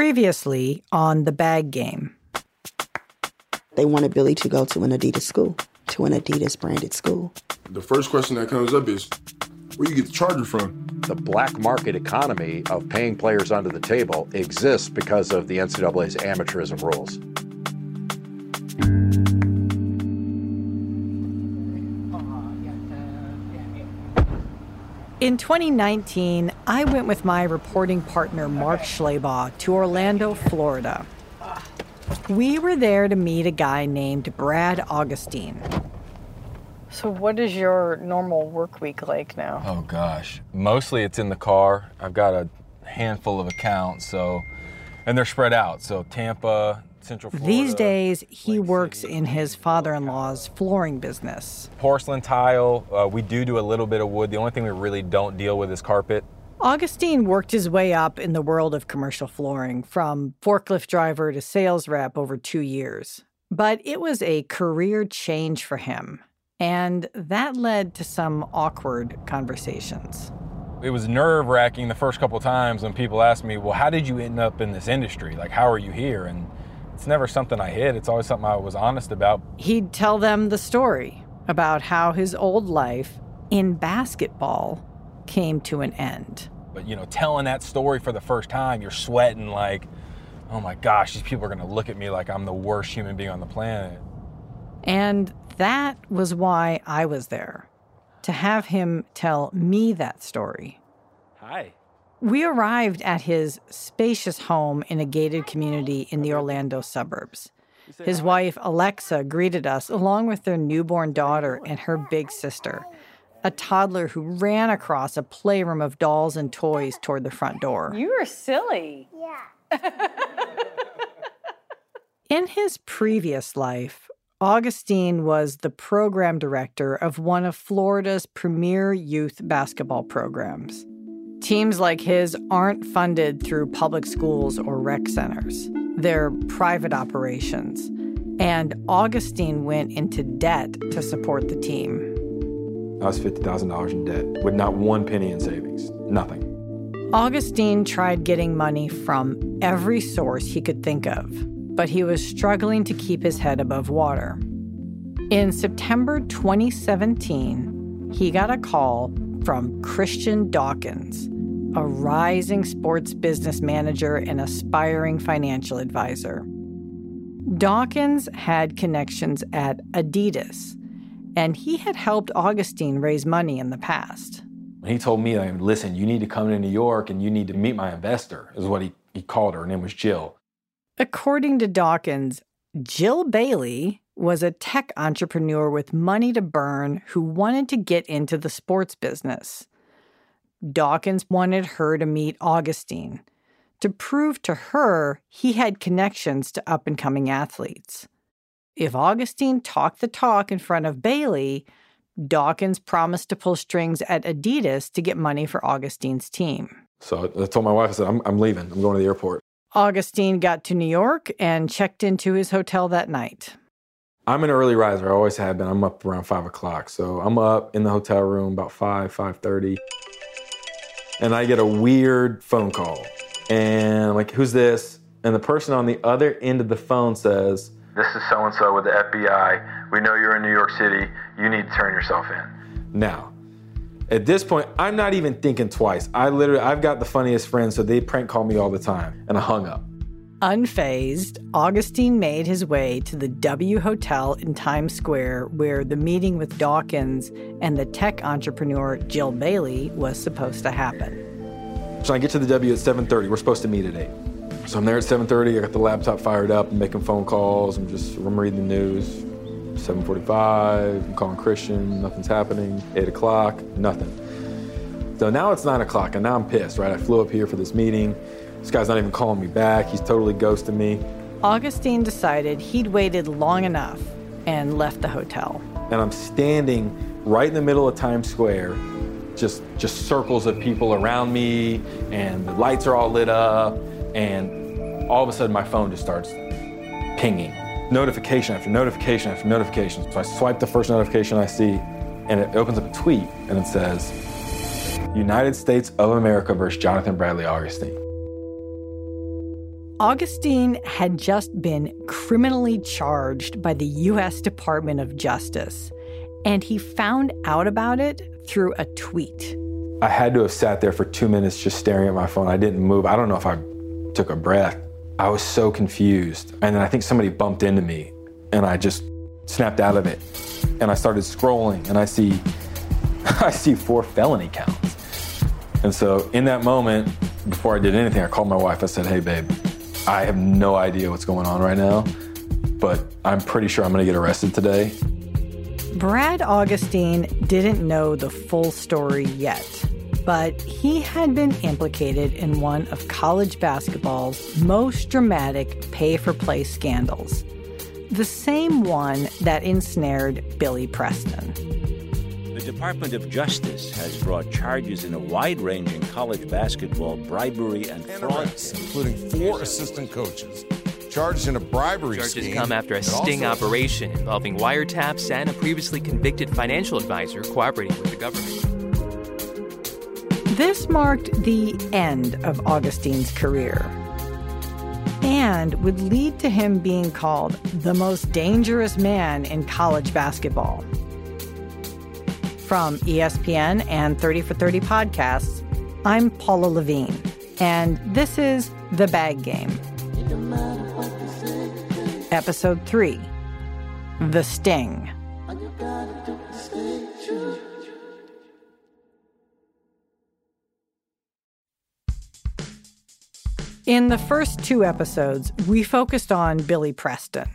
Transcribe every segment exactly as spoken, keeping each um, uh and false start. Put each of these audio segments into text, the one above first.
previously on The Bag Game. They wanted Billy to go to an Adidas school, to an Adidas-branded school. The first question that comes up is, where you get the charger from? The black market economy of paying players under the table exists because of the N C double A's amateurism rules. In twenty nineteen, I went with my reporting partner, Mark Schlabach, to Orlando, Florida. We were there to meet a guy named Brad Augustine. So what is your normal work week like now? Oh, gosh. Mostly it's in the car. I've got a handful of accounts, so, and they're spread out. So Tampa, Central Florida. These days, he works in his father-in-law's flooring business. Porcelain tile, uh, we do do a little bit of wood. The only thing we really don't deal with is carpet. Augustine worked his way up in the world of commercial flooring, from forklift driver to sales rep over two years. But it was a career change for him, and that led to some awkward conversations. It was nerve-wracking the first couple times when people asked me, well, how did you end up in this industry? Like, how are you here? And it's never something I hid. It's always something I was honest about. He'd tell them the story about how his old life in basketball came to an end. But, you know, telling that story for the first time, you're sweating like, oh my gosh, these people are going to look at me like I'm the worst human being on the planet. And that was why I was there, to have him tell me that story. Hi. We arrived at his spacious home in a gated community in the Orlando suburbs. His wife, Alexa, greeted us along with their newborn daughter and her big sister, a toddler who ran across a playroom of dolls and toys toward the front door. You were silly. Yeah. In his previous life, Augustine was the program director of one of Florida's premier youth basketball programs. Teams like his aren't funded through public schools or rec centers. They're private operations. And Augustine went into debt to support the team. I was fifty thousand dollars in debt with not one penny in savings. Nothing. Augustine tried getting money from every source he could think of, but he was struggling to keep his head above water. In September twenty seventeen, he got a call from Christian Dawkins, a rising sports business manager and aspiring financial advisor. Dawkins had connections at Adidas, and he had helped Augustine raise money in the past. He told me, like, listen, you need to come to New York and you need to meet my investor, is what he, he called her. Her name was Jill. According to Dawkins, Jill Bailey was a tech entrepreneur with money to burn who wanted to get into the sports business. Dawkins wanted her to meet Augustine to prove to her he had connections to up-and-coming athletes. If Augustine talked the talk in front of Bailey, Dawkins promised to pull strings at Adidas to get money for Augustine's team. So I told my wife, I said, I'm, I'm leaving. I'm going to the airport. Augustine got to New York and checked into his hotel that night. I'm an early riser. I always have been. I'm up around five o'clock. So I'm up in the hotel room about five, five thirty. And I get a weird phone call. And I'm like, who's this? And the person on the other end of the phone says, this is so-and-so with the F B I. We know you're in New York City. You need to turn yourself in. Now, at this point, I'm not even thinking twice. I literally, I've got the funniest friends, so they prank call me all the time. And I hung up. Unfazed, Augustine made his way to the W Hotel in Times Square, where the meeting with Dawkins and the tech entrepreneur Jill Bailey was supposed to happen. So I get to the W at seven thirty. We're supposed to meet at eight. So I'm there at seven thirty. I got the laptop fired up. I'm making phone calls. I'm just I'm reading the news. seven forty-five. I'm calling Christian. Nothing's happening. eight o'clock. Nothing. So now it's nine o'clock, and now I'm pissed, right? I flew up here for this meeting. This guy's not even calling me back. He's totally ghosting me. Augustine decided he'd waited long enough and left the hotel. And I'm standing right in the middle of Times Square, just, just circles of people around me, and the lights are all lit up, and all of a sudden my phone just starts pinging. Notification after notification after notification. So I swipe the first notification I see, and it opens up a tweet, and it says, United States of America versus Jonathan Bradley Augustine. Augustine had just been criminally charged by the U S Department of Justice, and he found out about it through a tweet. I had to have sat there for two minutes just staring at my phone. I didn't move. I don't know if I took a breath. I was so confused. And then I think somebody bumped into me, and I just snapped out of it. And I started scrolling, and I see, I see four felony counts. And so in that moment, before I did anything, I called my wife. I said, hey, babe, I have no idea what's going on right now, but I'm pretty sure I'm going to get arrested today. Brad Augustine didn't know the full story yet, but he had been implicated in one of college basketball's most dramatic pay-for-play scandals, the same one that ensnared Billy Preston. The Department of Justice has brought charges in a wide-ranging college basketball bribery and fraud, including four assistant coaches charged in a bribery charges scheme. Charges come after a sting also... operation involving wiretaps and a previously convicted financial advisor cooperating with the government. This marked the end of Augustine's career and would lead to him being called the most dangerous man in college basketball. From E S P N and thirty for thirty podcasts, I'm Paula Levine, and this is The Bag Game. Episode three, The Sting. In the first two episodes, we focused on Billy Preston,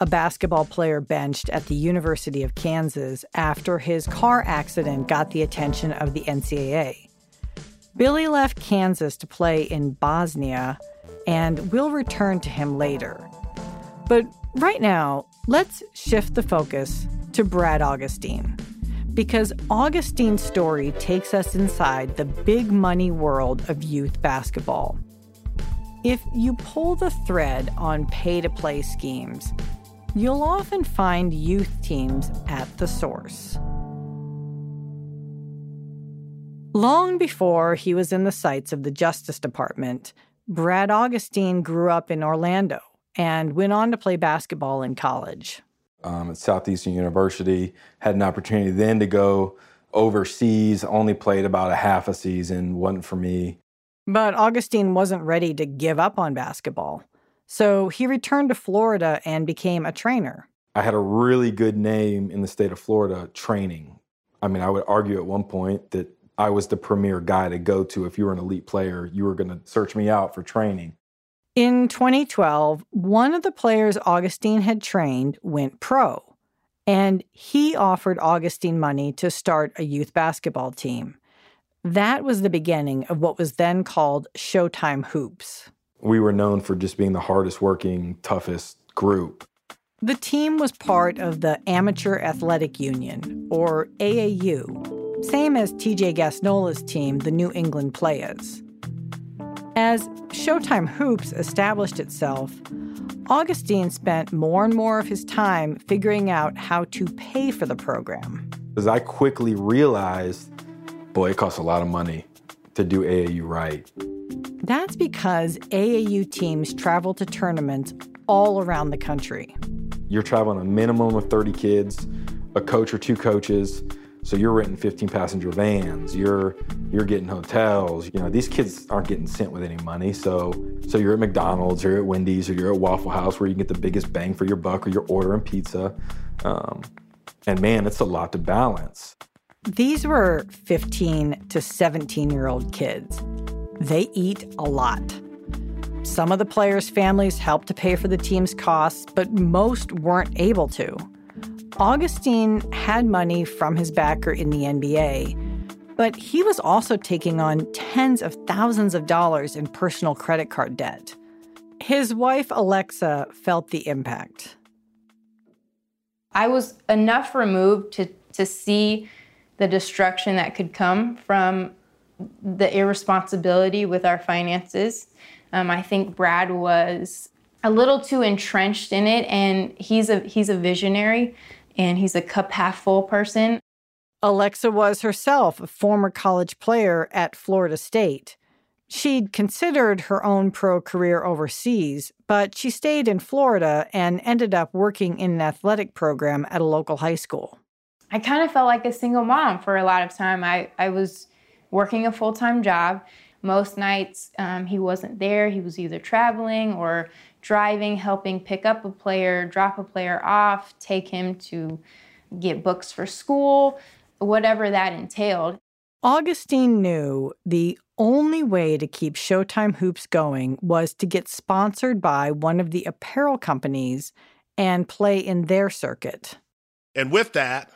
a basketball player benched at the University of Kansas after his car accident got the attention of the N C double A. Billy left Kansas to play in Bosnia, and we'll return to him later. But right now, let's shift the focus to Brad Augustine, because Augustine's story takes us inside the big money world of youth basketball. If you pull the thread on pay-to-play schemes, you'll often find youth teams at the source. Long before he was in the sights of the Justice Department, Brad Augustine grew up in Orlando and went on to play basketball in college. Um, at Southeastern University, had an opportunity then to go overseas, only played about a half a season, wasn't for me. But Augustine wasn't ready to give up on basketball. So he returned to Florida and became a trainer. I had a really good name in the state of Florida, training. I mean, I would argue at one point that I was the premier guy to go to. If you were an elite player, you were going to search me out for training. In twenty twelve, one of the players Augustine had trained went pro, and he offered Augustine money to start a youth basketball team. That was the beginning of what was then called Showtime Hoops. We were known for just being the hardest-working, toughest group. The team was part of the Amateur Athletic Union, or A A U, same as T J Gasnola's team, the New England Players. As Showtime Hoops established itself, Augustine spent more and more of his time figuring out how to pay for the program. As I quickly realized, boy, it costs a lot of money to do A A U right. That's because A A U teams travel to tournaments all around the country. You're traveling a minimum of thirty kids, a coach or two coaches, so you're renting fifteen passenger vans, you're you're getting hotels. You know, these kids aren't getting sent with any money, so so you're at McDonald's or you're at Wendy's or you're at Waffle House where you can get the biggest bang for your buck or you're ordering pizza. Um, and man, it's a lot to balance. These were fifteen to seventeen-year-old kids. They eat a lot. Some of the players' families helped to pay for the team's costs, but most weren't able to. Augustine had money from his backer in the N B A, but he was also taking on tens of thousands of dollars in personal credit card debt. His wife, Alexa, felt the impact. I was enough removed to, to see the destruction that could come from the irresponsibility with our finances. Um, I think Brad was a little too entrenched in it, and he's a he's a visionary, and he's a cup half full person. Alexa was herself a former college player at Florida State. She'd considered her own pro career overseas, but she stayed in Florida and ended up working in an athletic program at a local high school. I kind of felt like a single mom for a lot of time. I, I was working a full-time job. Most nights um, he wasn't there. He was either traveling or driving, helping pick up a player, drop a player off, take him to get books for school, whatever that entailed. Augustine knew the only way to keep Showtime Hoops going was to get sponsored by one of the apparel companies and play in their circuit. And with that,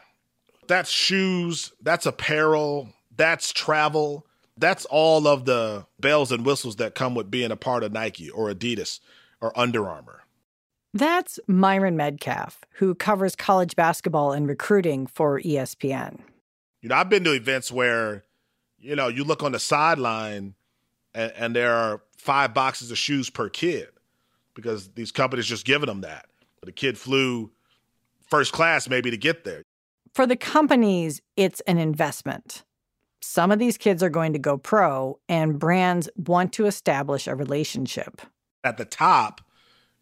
that's shoes, that's apparel, that's travel, that's all of the bells and whistles that come with being a part of Nike or Adidas or Under Armour. That's Myron Medcalf, who covers college basketball and recruiting for E S P N. You know, I've been to events where, you know, you look on the sideline and, and there are five boxes of shoes per kid because these companies just giving them that. But the kid flew first class maybe to get there. For the companies, it's an investment. Some of these kids are going to go pro, and brands want to establish a relationship. At the top,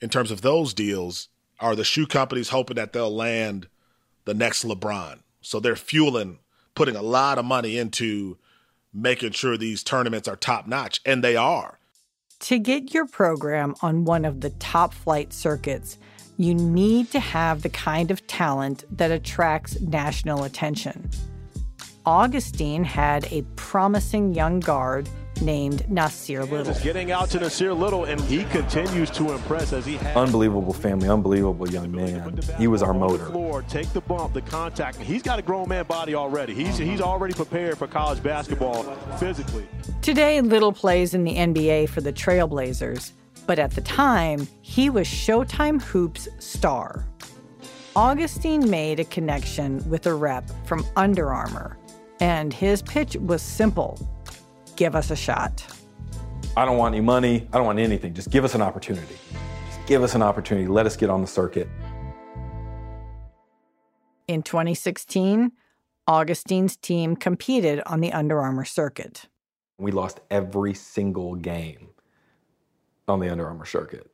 in terms of those deals, are the shoe companies hoping that they'll land the next LeBron. So they're fueling, putting a lot of money into making sure these tournaments are top-notch, and they are. To get your program on one of the top-flight circuits, you need to have the kind of talent that attracts national attention. Augustine had a promising young guard named Nasir Little. He's getting out to Nasir Little, and he continues to impress as he has. Unbelievable family, unbelievable young man. He was our motor. Floor, take the bump, the contact. He's got a grown man body already. He's, he's already prepared for college basketball physically. Today, Little plays in the N B A for the Trailblazers, but at the time, he was Showtime Hoops' star. Augustine made a connection with a rep from Under Armour, and his pitch was simple. Give us a shot. I don't want any money. I don't want anything. Just give us an opportunity. Just give us an opportunity. Let us get on the circuit. In twenty sixteen, Augustine's team competed on the Under Armour circuit. We lost every single game on the Under Armour circuit.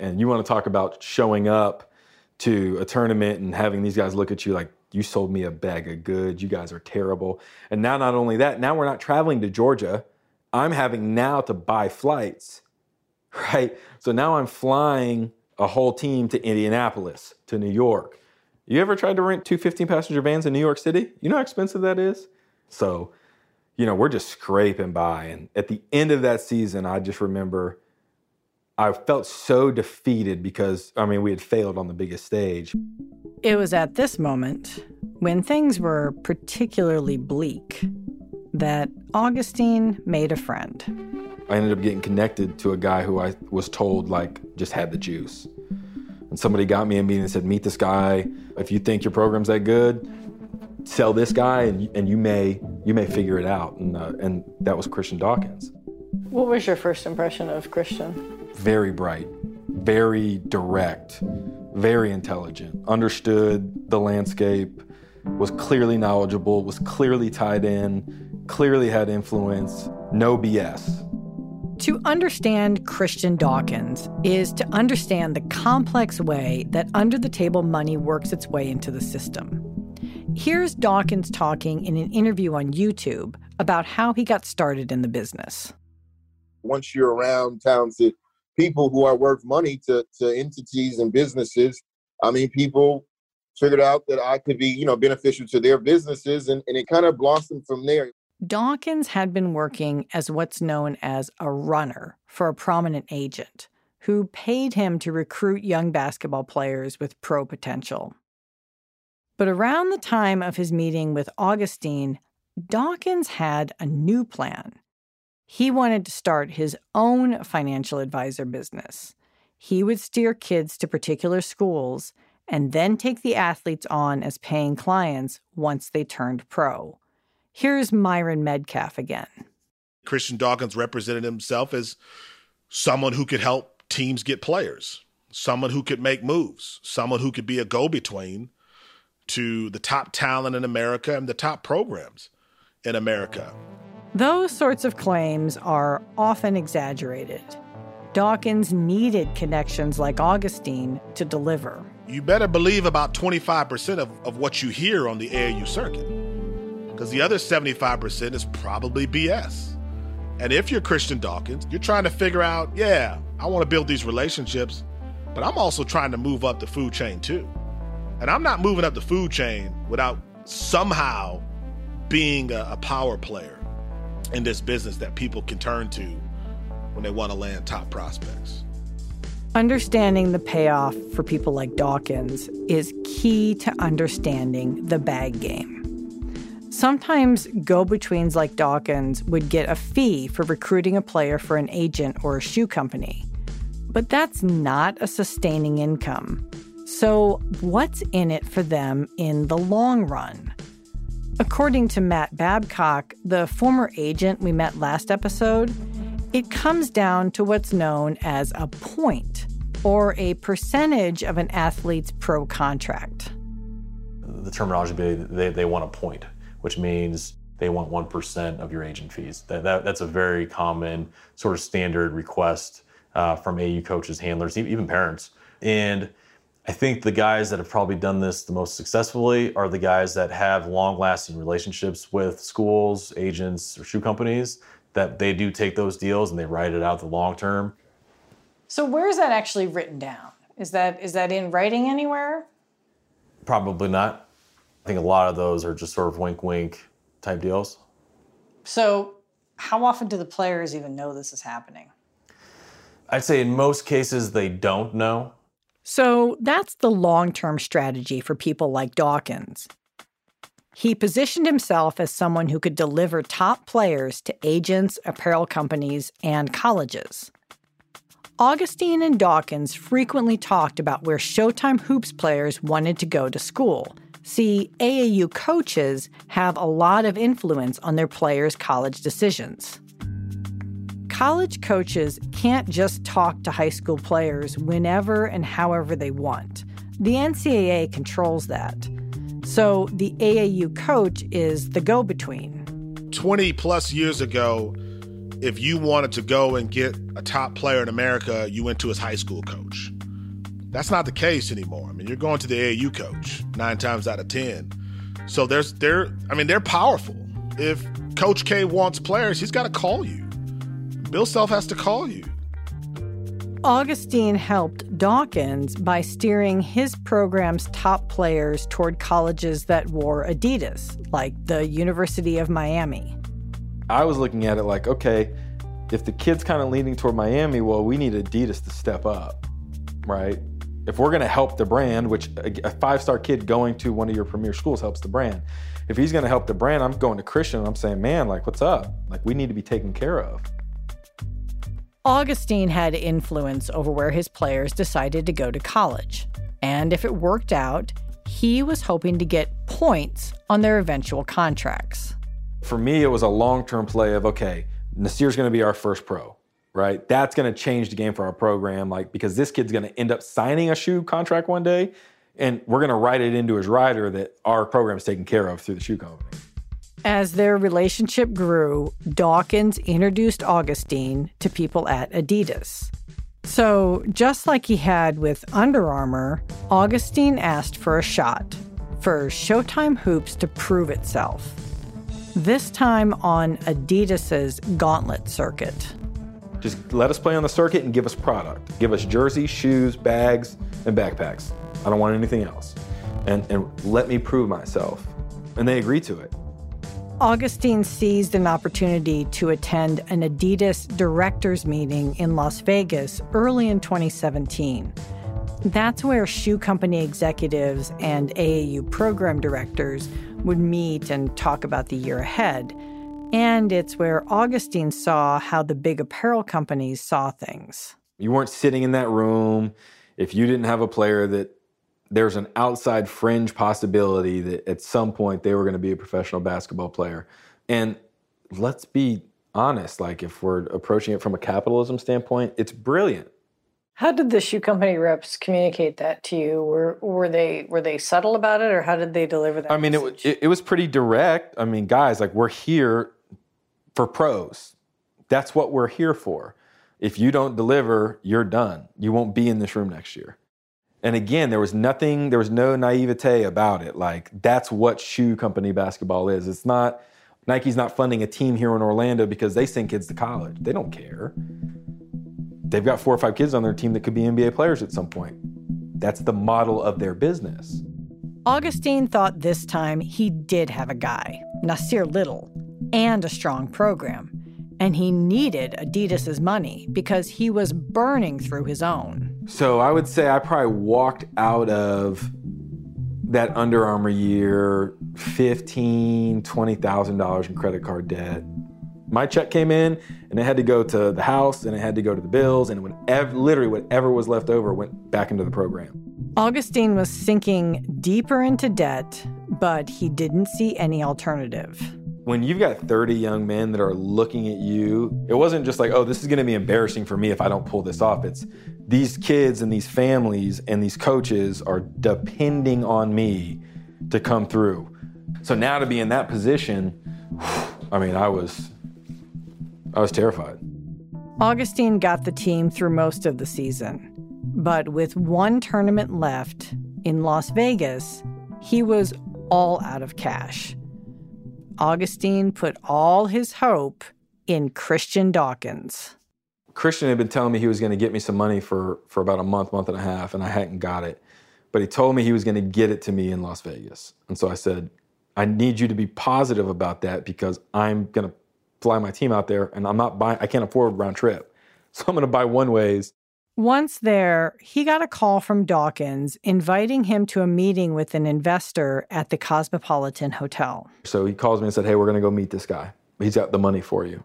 And you want to talk about showing up to a tournament and having these guys look at you like, you sold me a bag of goods, you guys are terrible. And now not only that, now we're not traveling to Georgia. I'm having now to buy flights, right? So now I'm flying a whole team to Indianapolis, to New York. You ever tried to rent two fifteen-passenger vans in New York City? You know how expensive that is? So, you know, we're just scraping by. And at the end of that season, I just remember I felt so defeated because, I mean, we had failed on the biggest stage. It was at this moment, when things were particularly bleak, that Augustine made a friend. I ended up getting connected to a guy who I was told, like, just had the juice. And somebody got me a meeting and said, meet this guy. If you think your program's that good, sell this guy and, and you may you may figure it out. And, uh, and that was Christian Dawkins. What was your first impression of Christian? Very bright, very direct, very intelligent, understood the landscape, was clearly knowledgeable, was clearly tied in, clearly had influence, no B S. To understand Christian Dawkins is to understand the complex way that under-the-table money works its way into the system. Here's Dawkins talking in an interview on YouTube about how he got started in the business. Once you're around Townsend, people who are worth money to, to entities and businesses. I mean, people figured out that I could be, you know, beneficial to their businesses, and, and it kind of blossomed from there. Dawkins had been working as what's known as a runner for a prominent agent who paid him to recruit young basketball players with pro potential. But around the time of his meeting with Augustine, Dawkins had a new plan. He wanted to start his own financial advisor business. He would steer kids to particular schools and then take the athletes on as paying clients once they turned pro. Here's Myron Medcalf again. Christian Dawkins represented himself as someone who could help teams get players, someone who could make moves, someone who could be a go-between to the top talent in America and the top programs in America. Those sorts of claims are often exaggerated. Dawkins needed connections like Augustine to deliver. You better believe about twenty-five percent of, of what you hear on the A A U circuit, because the other seventy-five percent is probably B S. And if you're Christian Dawkins, you're trying to figure out, yeah, I want to build these relationships, but I'm also trying to move up the food chain too. And I'm not moving up the food chain without somehow being a, a power player in this business that people can turn to when they want to land top prospects. Understanding the payoff for people like Dawkins is key to understanding the bag game. Sometimes go-betweens like Dawkins would get a fee for recruiting a player for an agent or a shoe company. But that's not a sustaining income. So what's in it for them in the long run? According to Matt Babcock, the former agent we met last episode, it comes down to what's known as a point, or a percentage of an athlete's pro contract. The terminology would be they, they want a point, which means they want one percent of your agent fees. That, that, that's a very common sort of standard request uh, from A A U coaches, handlers, even parents. And I think the guys that have probably done this the most successfully are the guys that have long-lasting relationships with schools, agents, or shoe companies, that they do take those deals and they write it out the long term. So where is that actually written down? Is that is that in writing anywhere? Probably not. I think a lot of those are just sort of wink-wink type deals. So how often do the players even know this is happening? I'd say in most cases they don't know. So that's the long-term strategy for people like Dawkins. He positioned himself as someone who could deliver top players to agents, apparel companies, and colleges. Augustine and Dawkins frequently talked about where Showtime Hoops players wanted to go to school. See, A A U coaches have a lot of influence on their players' college decisions. College coaches can't just talk to high school players whenever and however they want. The N C double A controls that. So the A A U coach is the go-between. twenty-plus years ago, if you wanted to go and get a top player in America, you went to his high school coach. That's not the case anymore. I mean, you're going to the A A U coach nine times out of ten. So there's, they're, I mean, they're powerful. If Coach K wants players, he's got to call you. Bill Self has to call you. Augustine helped Dawkins by steering his program's top players toward colleges that wore Adidas, like the University of Miami. I was looking at it like, okay, if the kid's kind of leaning toward Miami, well, we need Adidas to step up, right? If we're going to help the brand, which a five-star kid going to one of your premier schools helps the brand. If he's going to help the brand, I'm going to Christian and I'm saying, man, like, what's up? Like, we need to be taken care of. Augustine had influence over where his players decided to go to college. And if it worked out, he was hoping to get points on their eventual contracts. For me, it was a long-term play of, okay, Nasir's going to be our first pro, right? That's going to change the game for our program, like, because this kid's going to end up signing a shoe contract one day, and we're going to write it into his rider that our program's taken care of through the shoe company. As their relationship grew, Dawkins introduced Augustine to people at Adidas. So, just like he had with Under Armour, Augustine asked for a shot, for Showtime Hoops to prove itself. This time on Adidas's gauntlet circuit. Just let us play on the circuit and give us product. Give us jerseys, shoes, bags, and backpacks. I don't want anything else. And, and let me prove myself. And they agreed to it. Augustine seized an opportunity to attend an Adidas directors meeting in Las Vegas early in twenty seventeen. That's where shoe company executives and A A U program directors would meet and talk about the year ahead. And it's where Augustine saw how the big apparel companies saw things. You weren't sitting in that room if you didn't have a player that there's an outside fringe possibility that at some point they were going to be a professional basketball player. And let's be honest, like if we're approaching it from a capitalism standpoint, it's brilliant. How did the shoe company reps communicate that to you? Were were they were they subtle about it, or how did they deliver that I mean, it, it was pretty direct. I mean, guys, like, we're here for pros. That's what we're here for. If you don't deliver, you're done. You won't be in this room next year. And again, there was nothing, there was no naivete about it. Like, that's what shoe company basketball is. It's not, Nike's not funding a team here in Orlando because they send kids to college. They don't care. They've got four or five kids on their team that could be N B A players at some point. That's the model of their business. Augustine thought this time he did have a guy, Nasir Little, and a strong program. And he needed Adidas's money because he was burning through his own. So I would say I probably walked out of that Under Armour year fifteen thousand dollars, twenty thousand dollars in credit card debt. My check came in, and it had to go to the house, and it had to go to the bills, and whenever, literally whatever was left over went back into the program. Augustine was sinking deeper into debt, but he didn't see any alternative. When you've got thirty young men that are looking at you, it wasn't just like, oh, this is going to be embarrassing for me if I don't pull this off. It's these kids and these families and these coaches are depending on me to come through. So now to be in that position, I mean, I was... I was terrified. Augustine got the team through most of the season. But with one tournament left in Las Vegas, he was all out of cash. Augustine put all his hope in Christian Dawkins. Christian had been telling me he was going to get me some money for, for about a month, month and a half, and I hadn't got it. But he told me he was going to get it to me in Las Vegas. And so I said, I need you to be positive about that because I'm going to fly my team out there, and I'm not buying, I can't afford round trip. So I'm going to buy one ways. Once there, he got a call from Dawkins inviting him to a meeting with an investor at the Cosmopolitan Hotel. So he calls me and said, hey, we're going to go meet this guy. He's got the money for you.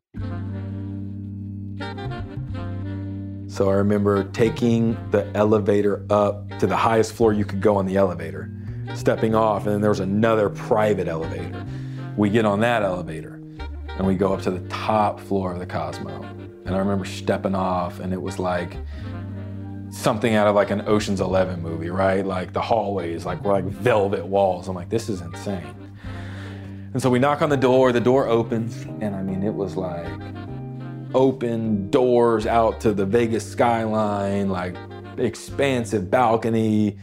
So I remember taking the elevator up to the highest floor you could go on the elevator, stepping off, and then there was another private elevator. We get on that elevator. And we go up to the top floor of the Cosmo. And I remember stepping off, and it was like something out of like an Ocean's Eleven movie, right? Like the hallways, like were like velvet walls. I'm like, this is insane. And so we knock on the door, the door opens, and I mean, it was like open doors out to the Vegas skyline, like expansive balcony.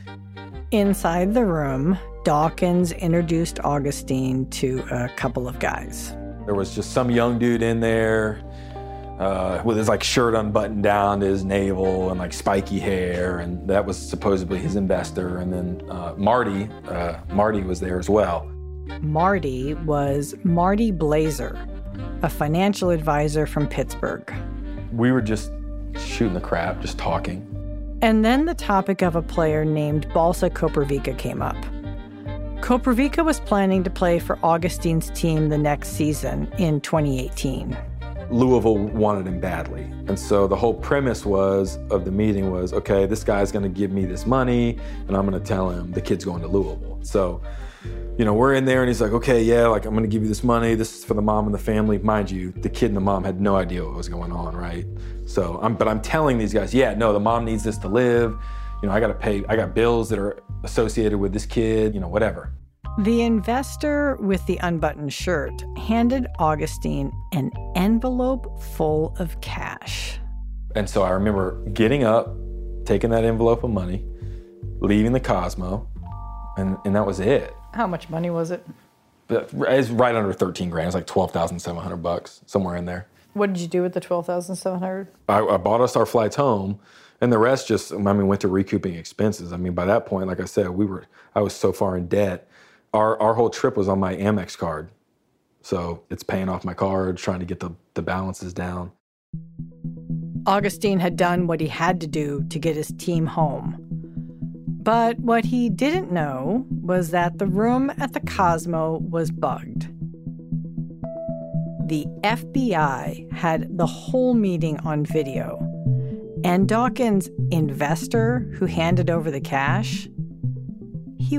Inside the room, Dawkins introduced Augustine to a couple of guys. There was just some young dude in there uh, with his like shirt unbuttoned down to his navel and like spiky hair, and that was supposedly his investor. And then uh, Marty, uh, Marty was there as well. Marty was Marty Blazer, a financial advisor from Pittsburgh. We were just shooting the crap, just talking. And then the topic of a player named Balsa Kopravica came up. Kopravica was planning to play for Augustine's team the next season in twenty eighteen. Louisville wanted him badly. And so the whole premise was of the meeting was, okay, this guy's going to give me this money, and I'm going to tell him the kid's going to Louisville. So, you know, we're in there, and he's like, okay, yeah, like, I'm going to give you this money. This is for the mom and the family. Mind you, the kid and the mom had no idea what was going on, right? So, I'm, but I'm telling these guys, yeah, no, the mom needs this to live. You know, I got to pay, I got bills that are associated with this kid, you know, whatever. The investor with the unbuttoned shirt handed Augustine an envelope full of cash. And so I remember getting up, taking that envelope of money, leaving the Cosmo, and, and that was it. How much money was it? It was right under thirteen grand. It was like twelve thousand seven hundred bucks, somewhere in there. What did you do with the twelve thousand seven hundred? I, I bought us our flights home. And the rest just, I mean, went to recouping expenses. I mean, by that point, like I said, we were, I was so far in debt. Our our whole trip was on my Amex card. So it's paying off my card, trying to get the, the balances down. Augustine had done what he had to do to get his team home. But what he didn't know was that the room at the Cosmo was bugged. The F B I had the whole meeting on video. And Dawkins' investor who handed over the cash, he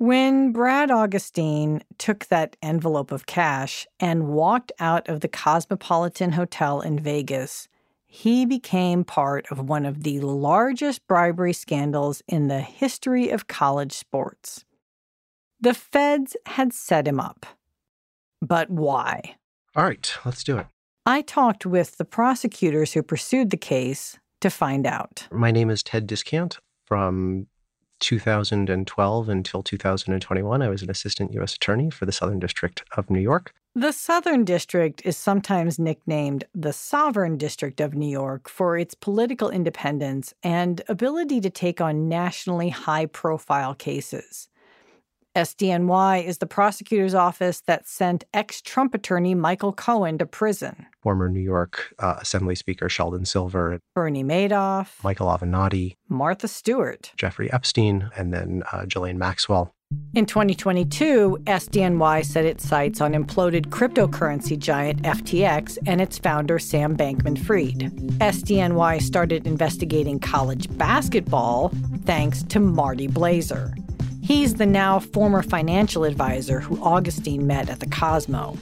When Brad Augustine took that envelope of cash and walked out of the Cosmopolitan Hotel in Vegas, he became part of one of the largest bribery scandals in the history of college sports. The feds had set him up. But why? All right, let's do it. I talked with the prosecutors who pursued the case to find out. My name is Ted Discant from two thousand twelve until two thousand twenty-one, I was an assistant U S attorney for the Southern District of New York. The Southern District is sometimes nicknamed the Sovereign District of New York for its political independence and ability to take on nationally high-profile cases. S D N Y is the prosecutor's office that sent ex-Trump attorney Michael Cohen to prison. Former New York uh, Assembly Speaker Sheldon Silver. Bernie Madoff. Michael Avenatti. Martha Stewart. Jeffrey Epstein. And then uh, Ghislaine Maxwell. In twenty twenty-two, S D N Y set its sights on imploded cryptocurrency giant F T X and its founder, Sam Bankman-Fried. S D N Y started investigating college basketball thanks to Marty Blazer. He's the now former financial advisor who Augustine met at the Cosmo.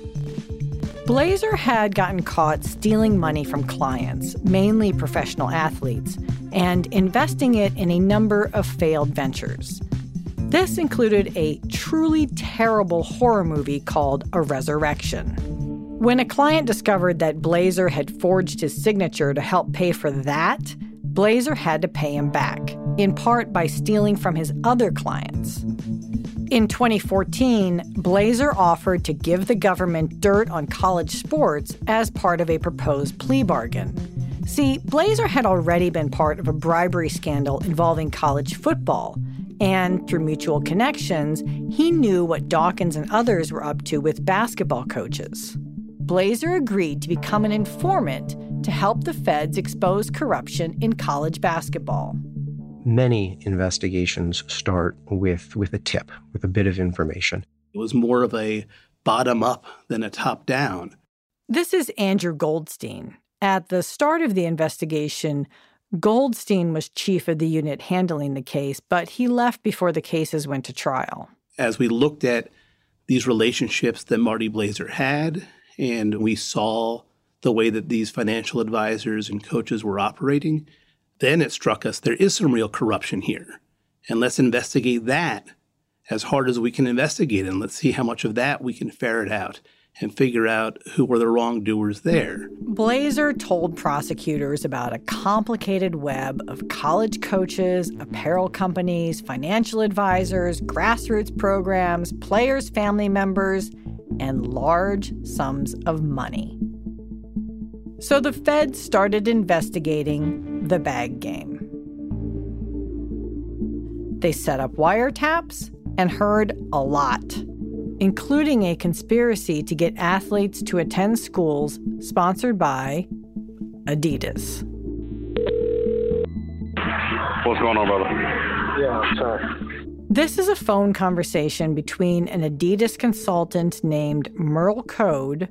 Blazer had gotten caught stealing money from clients, mainly professional athletes, and investing it in a number of failed ventures. This included a truly terrible horror movie called A Resurrection. When a client discovered that Blazer had forged his signature to help pay for that, Blazer had to pay him back, in part by stealing from his other clients. In twenty fourteen, Blazer offered to give the government dirt on college sports as part of a proposed plea bargain. See, Blazer had already been part of a bribery scandal involving college football, and through mutual connections, he knew what Dawkins and others were up to with basketball coaches. Blazer agreed to become an informant to help the feds expose corruption in college basketball. Many investigations start with with a tip, with a bit of information. It was more of a bottom-up than a top-down. This is Andrew Goldstein. At the start of the investigation, Goldstein was chief of the unit handling the case, but he left before the cases went to trial. As we looked at these relationships that Marty Blazer had, and we saw the way that these financial advisors and coaches were operating, then it struck us, there is some real corruption here. And let's investigate that as hard as we can investigate. And let's see how much of that we can ferret out and figure out who were the wrongdoers there. Blazer told prosecutors about a complicated web of college coaches, apparel companies, financial advisors, grassroots programs, players' family members, and large sums of money. So the feds started investigating the bag game. They set up wiretaps and heard a lot, including a conspiracy to get athletes to attend schools sponsored by Adidas. What's going on, brother? Yeah, I'm sorry. This is a phone conversation between an Adidas consultant named Merle Code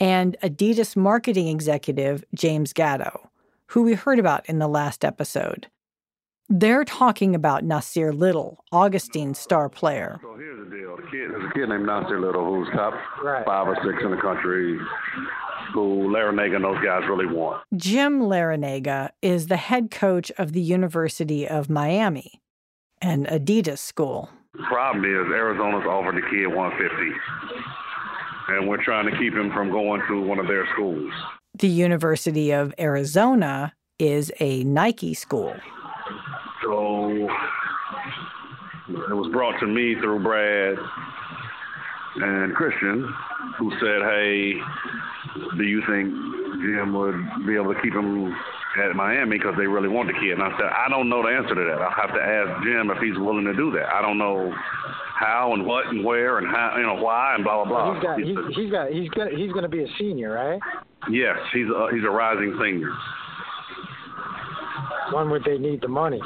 and Adidas marketing executive James Gatto, who we heard about in the last episode. They're talking about Nasir Little, Augustine's star player. So here's the deal. The kid, there's a kid named Nasir Little who's top right. five or six in the country, who Larinaga and those guys really want. Jim Larinaga is the head coach of the University of Miami, an Adidas school. The problem is Arizona's offered the kid one hundred fifty, and we're trying to keep him from going to one of their schools. The University of Arizona is a Nike school. So it was brought to me through Brad and Christian, who said, hey, do you think Jim would be able to keep him at Miami because they really want the kid? And I said, I don't know the answer to that. I'll have to ask Jim if he's willing to do that. I don't know how and what and where and how, you know, why and blah, blah, blah. Well, he's got, he's, he's got, he's got, he's going to be a senior, right? Yes, he's a, he's a rising senior. When would they need the money?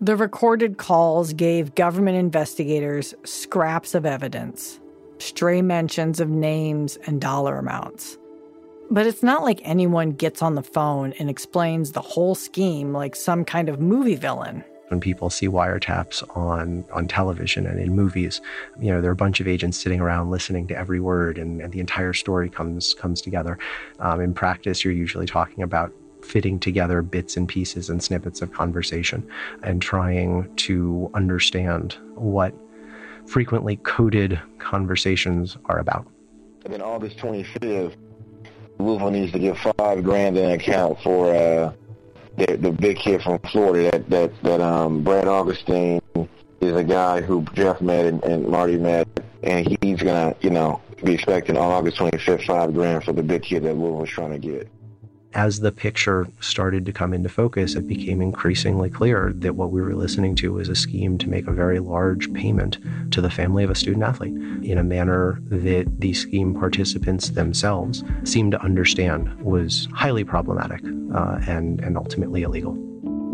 The recorded calls gave government investigators scraps of evidence, stray mentions of names and dollar amounts. But it's not like anyone gets on the phone and explains the whole scheme like some kind of movie villain. When people see wiretaps on, on television and in movies, you know, there are a bunch of agents sitting around listening to every word, and, and the entire story comes comes together. Um, in practice, you're usually talking about fitting together bits and pieces and snippets of conversation and trying to understand what frequently coded conversations are about. And then August twenty-fifth, Louisville needs to give five grand in account for uh, the, the big kid from Florida, that that, that um, Brad Augustine is a guy who Jeff met and, and Marty met, and he's going to, you know, be expecting on August twenty-fifth five grand for the big kid that Louisville's trying to get. As the picture started to come into focus, it became increasingly clear that what we were listening to was a scheme to make a very large payment to the family of a student-athlete in a manner that the scheme participants themselves seemed to understand was highly problematic uh, and, and ultimately illegal.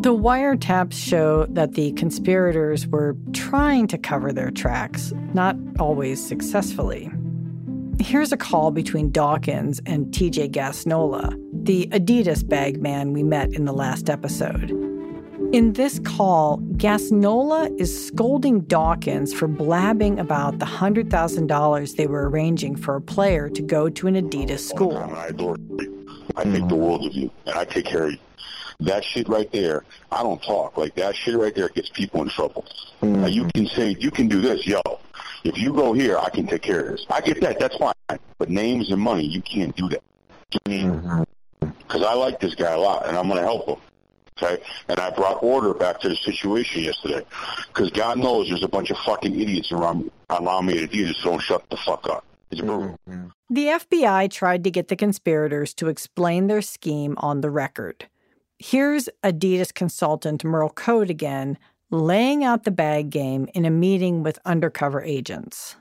The wiretaps show that the conspirators were trying to cover their tracks, not always successfully. Here's a call between Dawkins and T J Gasnola, the Adidas bag man we met in the last episode. In this call, Gasnola is scolding Dawkins for blabbing about the one hundred thousand dollars they were arranging for a player to go to an Adidas school. I adore you. I make the world of you, and I take care of you. That shit right there, I don't talk. Like, that shit right there gets people in trouble. Mm-hmm. Now, you can say, you can do this, yo. If you go here, I can take care of this. I get that, that's fine. But names and money, you can't do that. Mm-hmm. Because I like this guy a lot, and I'm going to help him, okay? And I brought order back to the situation yesterday, because God knows there's a bunch of fucking idiots around me, around me at Adidas who don't shut the fuck up. It's brutal. Mm-hmm. The F B I tried to get the conspirators to explain their scheme on the record. Here's Adidas consultant Merle Code again, laying out the bag game in a meeting with undercover agents.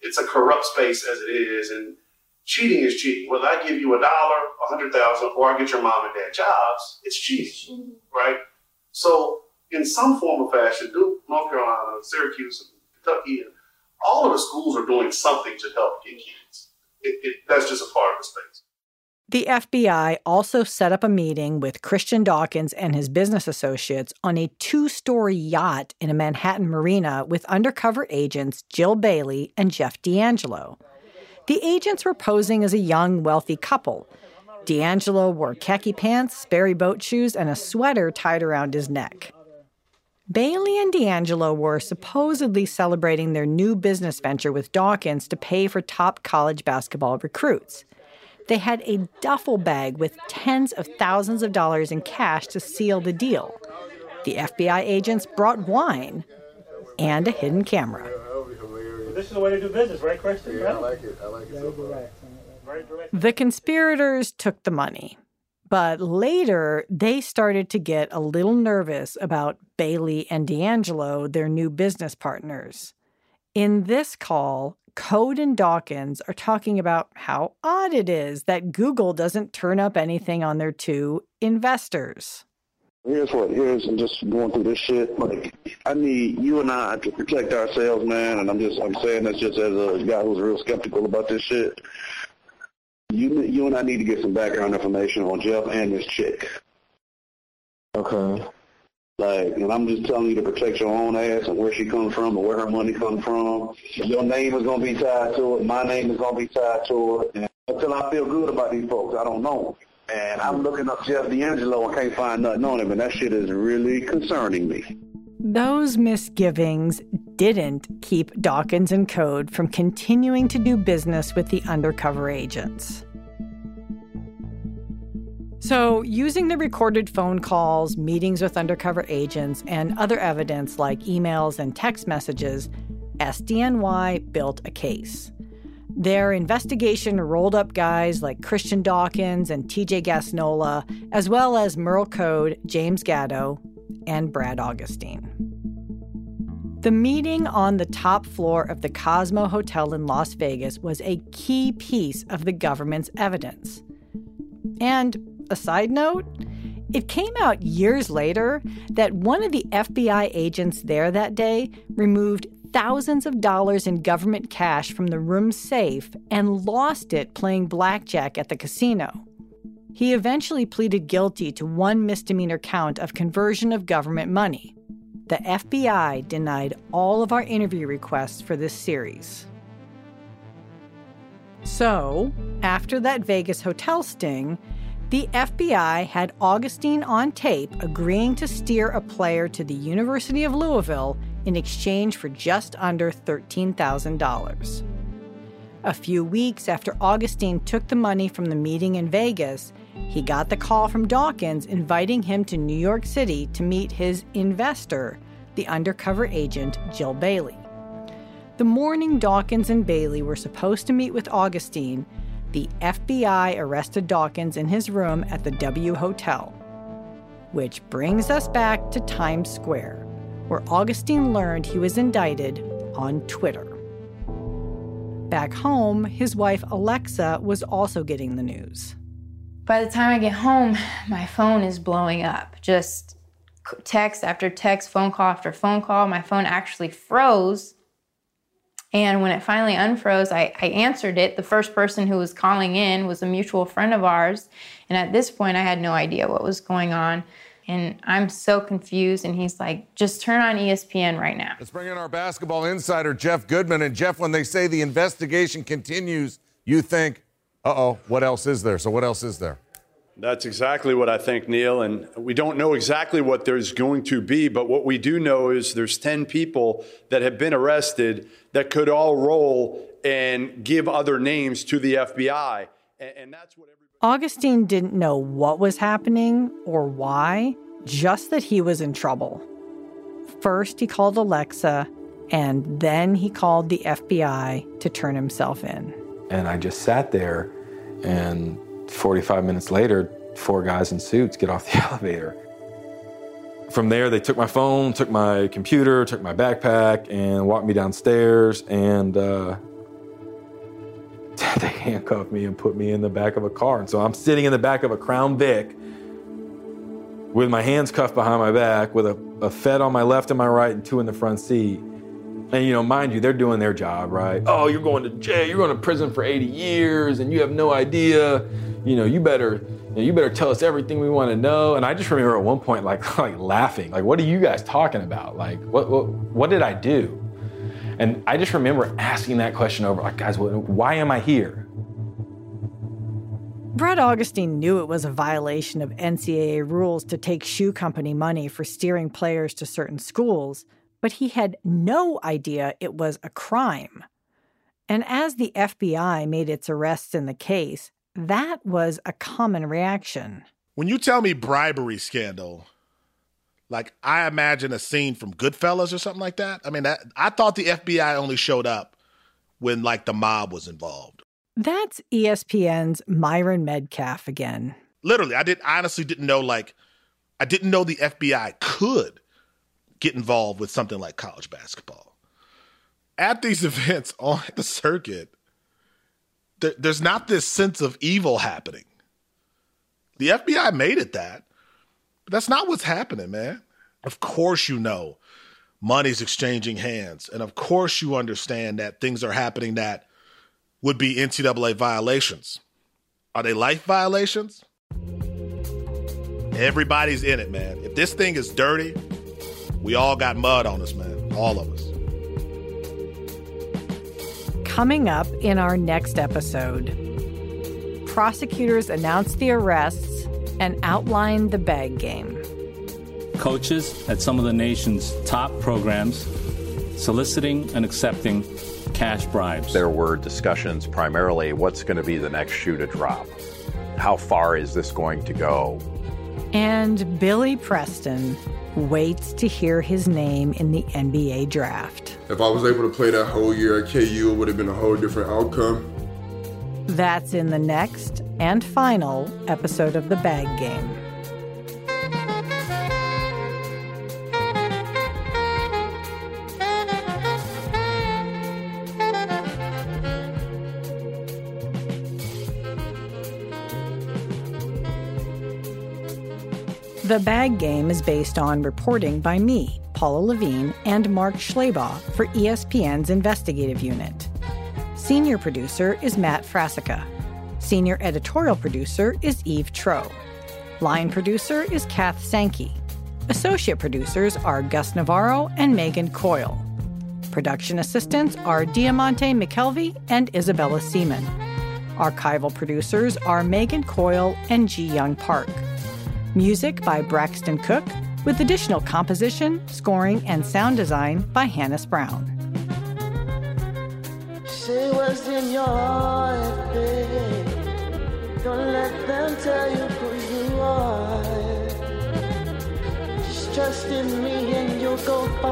It's a corrupt space as it is, and cheating is cheating. Whether I give you a dollar, a hundred thousand, or I get your mom and dad jobs, it's cheating, right? So in some form or fashion, Duke, North Carolina, Syracuse, and Kentucky, and all of the schools are doing something to help get kids. It, it, that's just a part of the space. The F B I also set up a meeting with Christian Dawkins and his business associates on a two-story yacht in a Manhattan marina with undercover agents Jill Bailey and Jeff D'Angelo. The agents were posing as a young, wealthy couple. D'Angelo wore khaki pants, Sperry boat shoes, and a sweater tied around his neck. Bailey and D'Angelo were supposedly celebrating their new business venture with Dawkins to pay for top college basketball recruits. They had a duffel bag with tens of thousands of dollars in cash to seal the deal. The F B I agents brought wine and a hidden camera. This is the way to do business, right, Christian? Yeah, I like it. I like it so far. Very direct. The conspirators took the money, but later they started to get a little nervous about Bailey and D'Angelo, their new business partners. In this call, Code and Dawkins are talking about how odd it is that Google doesn't turn up anything on their two investors. here's what here's and just going through this shit. Like, I need you and I to protect ourselves, man. And I'm just I'm saying this just as a guy who's real skeptical about this shit. You you and I need to get some background information on Jeff and this chick. Okay. Like, and I'm just telling you to protect your own ass and where she comes from and where her money comes from. Your name is gonna be tied to it. My name is gonna be tied to it. And until I feel good about these folks, I don't know. And I'm looking up Jeff D'Angelo and can't find nothing on him, and that shit is really concerning me. Those misgivings didn't keep Dawkins and Code from continuing to do business with the undercover agents. So, using the recorded phone calls, meetings with undercover agents, and other evidence like emails and text messages, S D N Y built a case. Their investigation rolled up guys like Christian Dawkins and T J Gasnola, as well as Merle Code, James Gatto, and Brad Augustine. The meeting on the top floor of the Cosmo Hotel in Las Vegas was a key piece of the government's evidence. And a side note, it came out years later that one of the F B I agents there that day removed thousands of dollars in government cash from the room's safe and lost it playing blackjack at the casino. He eventually pleaded guilty to one misdemeanor count of conversion of government money. The F B I denied all of our interview requests for this series. So, after that Vegas hotel sting, the F B I had Augustine on tape agreeing to steer a player to the University of Louisville in exchange for just under thirteen thousand dollars. A few weeks after Augustine took the money from the meeting in Vegas, he got the call from Dawkins inviting him to New York City to meet his investor, the undercover agent Jill Bailey. The morning Dawkins and Bailey were supposed to meet with Augustine, the F B I arrested Dawkins in his room at the W Hotel. Which brings us back to Times Square, where Augustine learned he was indicted on Twitter. Back home, his wife Alexa was also getting the news. By the time I get home, my phone is blowing up. Just text after text, phone call after phone call. My phone actually froze. And when it finally unfroze, I, I answered it. The first person who was calling in was a mutual friend of ours. And at this point, I had no idea what was going on. And I'm so confused. And he's like, just turn on E S P N right now. Let's bring in our basketball insider, Jeff Goodman. And Jeff, when they say the investigation continues, you think, uh-oh, what else is there? So what else is there? That's exactly what I think, Neil. And we don't know exactly what there's going to be. But what we do know is there's ten people that have been arrested that could all roll and give other names to the F B I. And, and that's what everybody... Augustine didn't know what was happening or why, just that he was in trouble. First, he called Alexa, and then he called the F B I to turn himself in. And I just sat there, and forty-five minutes later, four guys in suits get off the elevator. From there, they took my phone, took my computer, took my backpack, and walked me downstairs, and... uh They handcuffed me and put me in the back of a car. And so I'm sitting in the back of a Crown Vic with my hands cuffed behind my back, with a, a Fed on my left and my right and two in the front seat. And, you know, mind you, they're doing their job, right? Oh, you're going to jail. You're going to prison for eighty years and you have no idea. You know, you better you, know, you better tell us everything we want to know. And I just remember at one point, like, like laughing. Like, what are you guys talking about? Like, what what, what did I do? And I just remember asking that question over, like, guys, why am I here? Brad Augustine knew it was a violation of N C A A rules to take shoe company money for steering players to certain schools, but he had no idea it was a crime. And as the F B I made its arrests in the case, that was a common reaction. When you tell me bribery scandal... Like, I imagine a scene from Goodfellas or something like that. I mean, that, I thought the F B I only showed up when, like, the mob was involved. That's E S P N's Myron Medcalf again. Literally, I did, I honestly didn't know, like, I didn't know the F B I could get involved with something like college basketball. At these events on the circuit, there, there's not this sense of evil happening. The F B I made it that. But that's not what's happening, man. Of course you know money's exchanging hands. And of course you understand that things are happening that would be N C double A violations. Are they life violations? Everybody's in it, man. If this thing is dirty, we all got mud on us, man. All of us. Coming up in our next episode, prosecutors announced the arrests and outlined the bag game. Coaches at some of the nation's top programs soliciting and accepting cash bribes. There were discussions primarily what's going to be the next shoe to drop. How far is this going to go? And Billy Preston waits to hear his name in the N B A draft. If I was able to play that whole year at K U, it would have been a whole different outcome. That's in the next and final episode of The Bag Game. The Bag Game is based on reporting by me, Paula Levine, and Mark Schlabach for E S P N's Investigative Unit. Senior producer is Matt Frasica. Senior editorial producer is Eve Troe. Line producer is Kath Sankey. Associate producers are Gus Navarro and Megan Coyle. Production assistants are Diamante McKelvey and Isabella Seaman. Archival producers are Megan Coyle and G. Young Park. Music by Braxton Cook, with additional composition, scoring, and sound design by Hannes Brown. She was in your heart, babe. Don't let them tell you who you are. Just trust in me and you'll go far.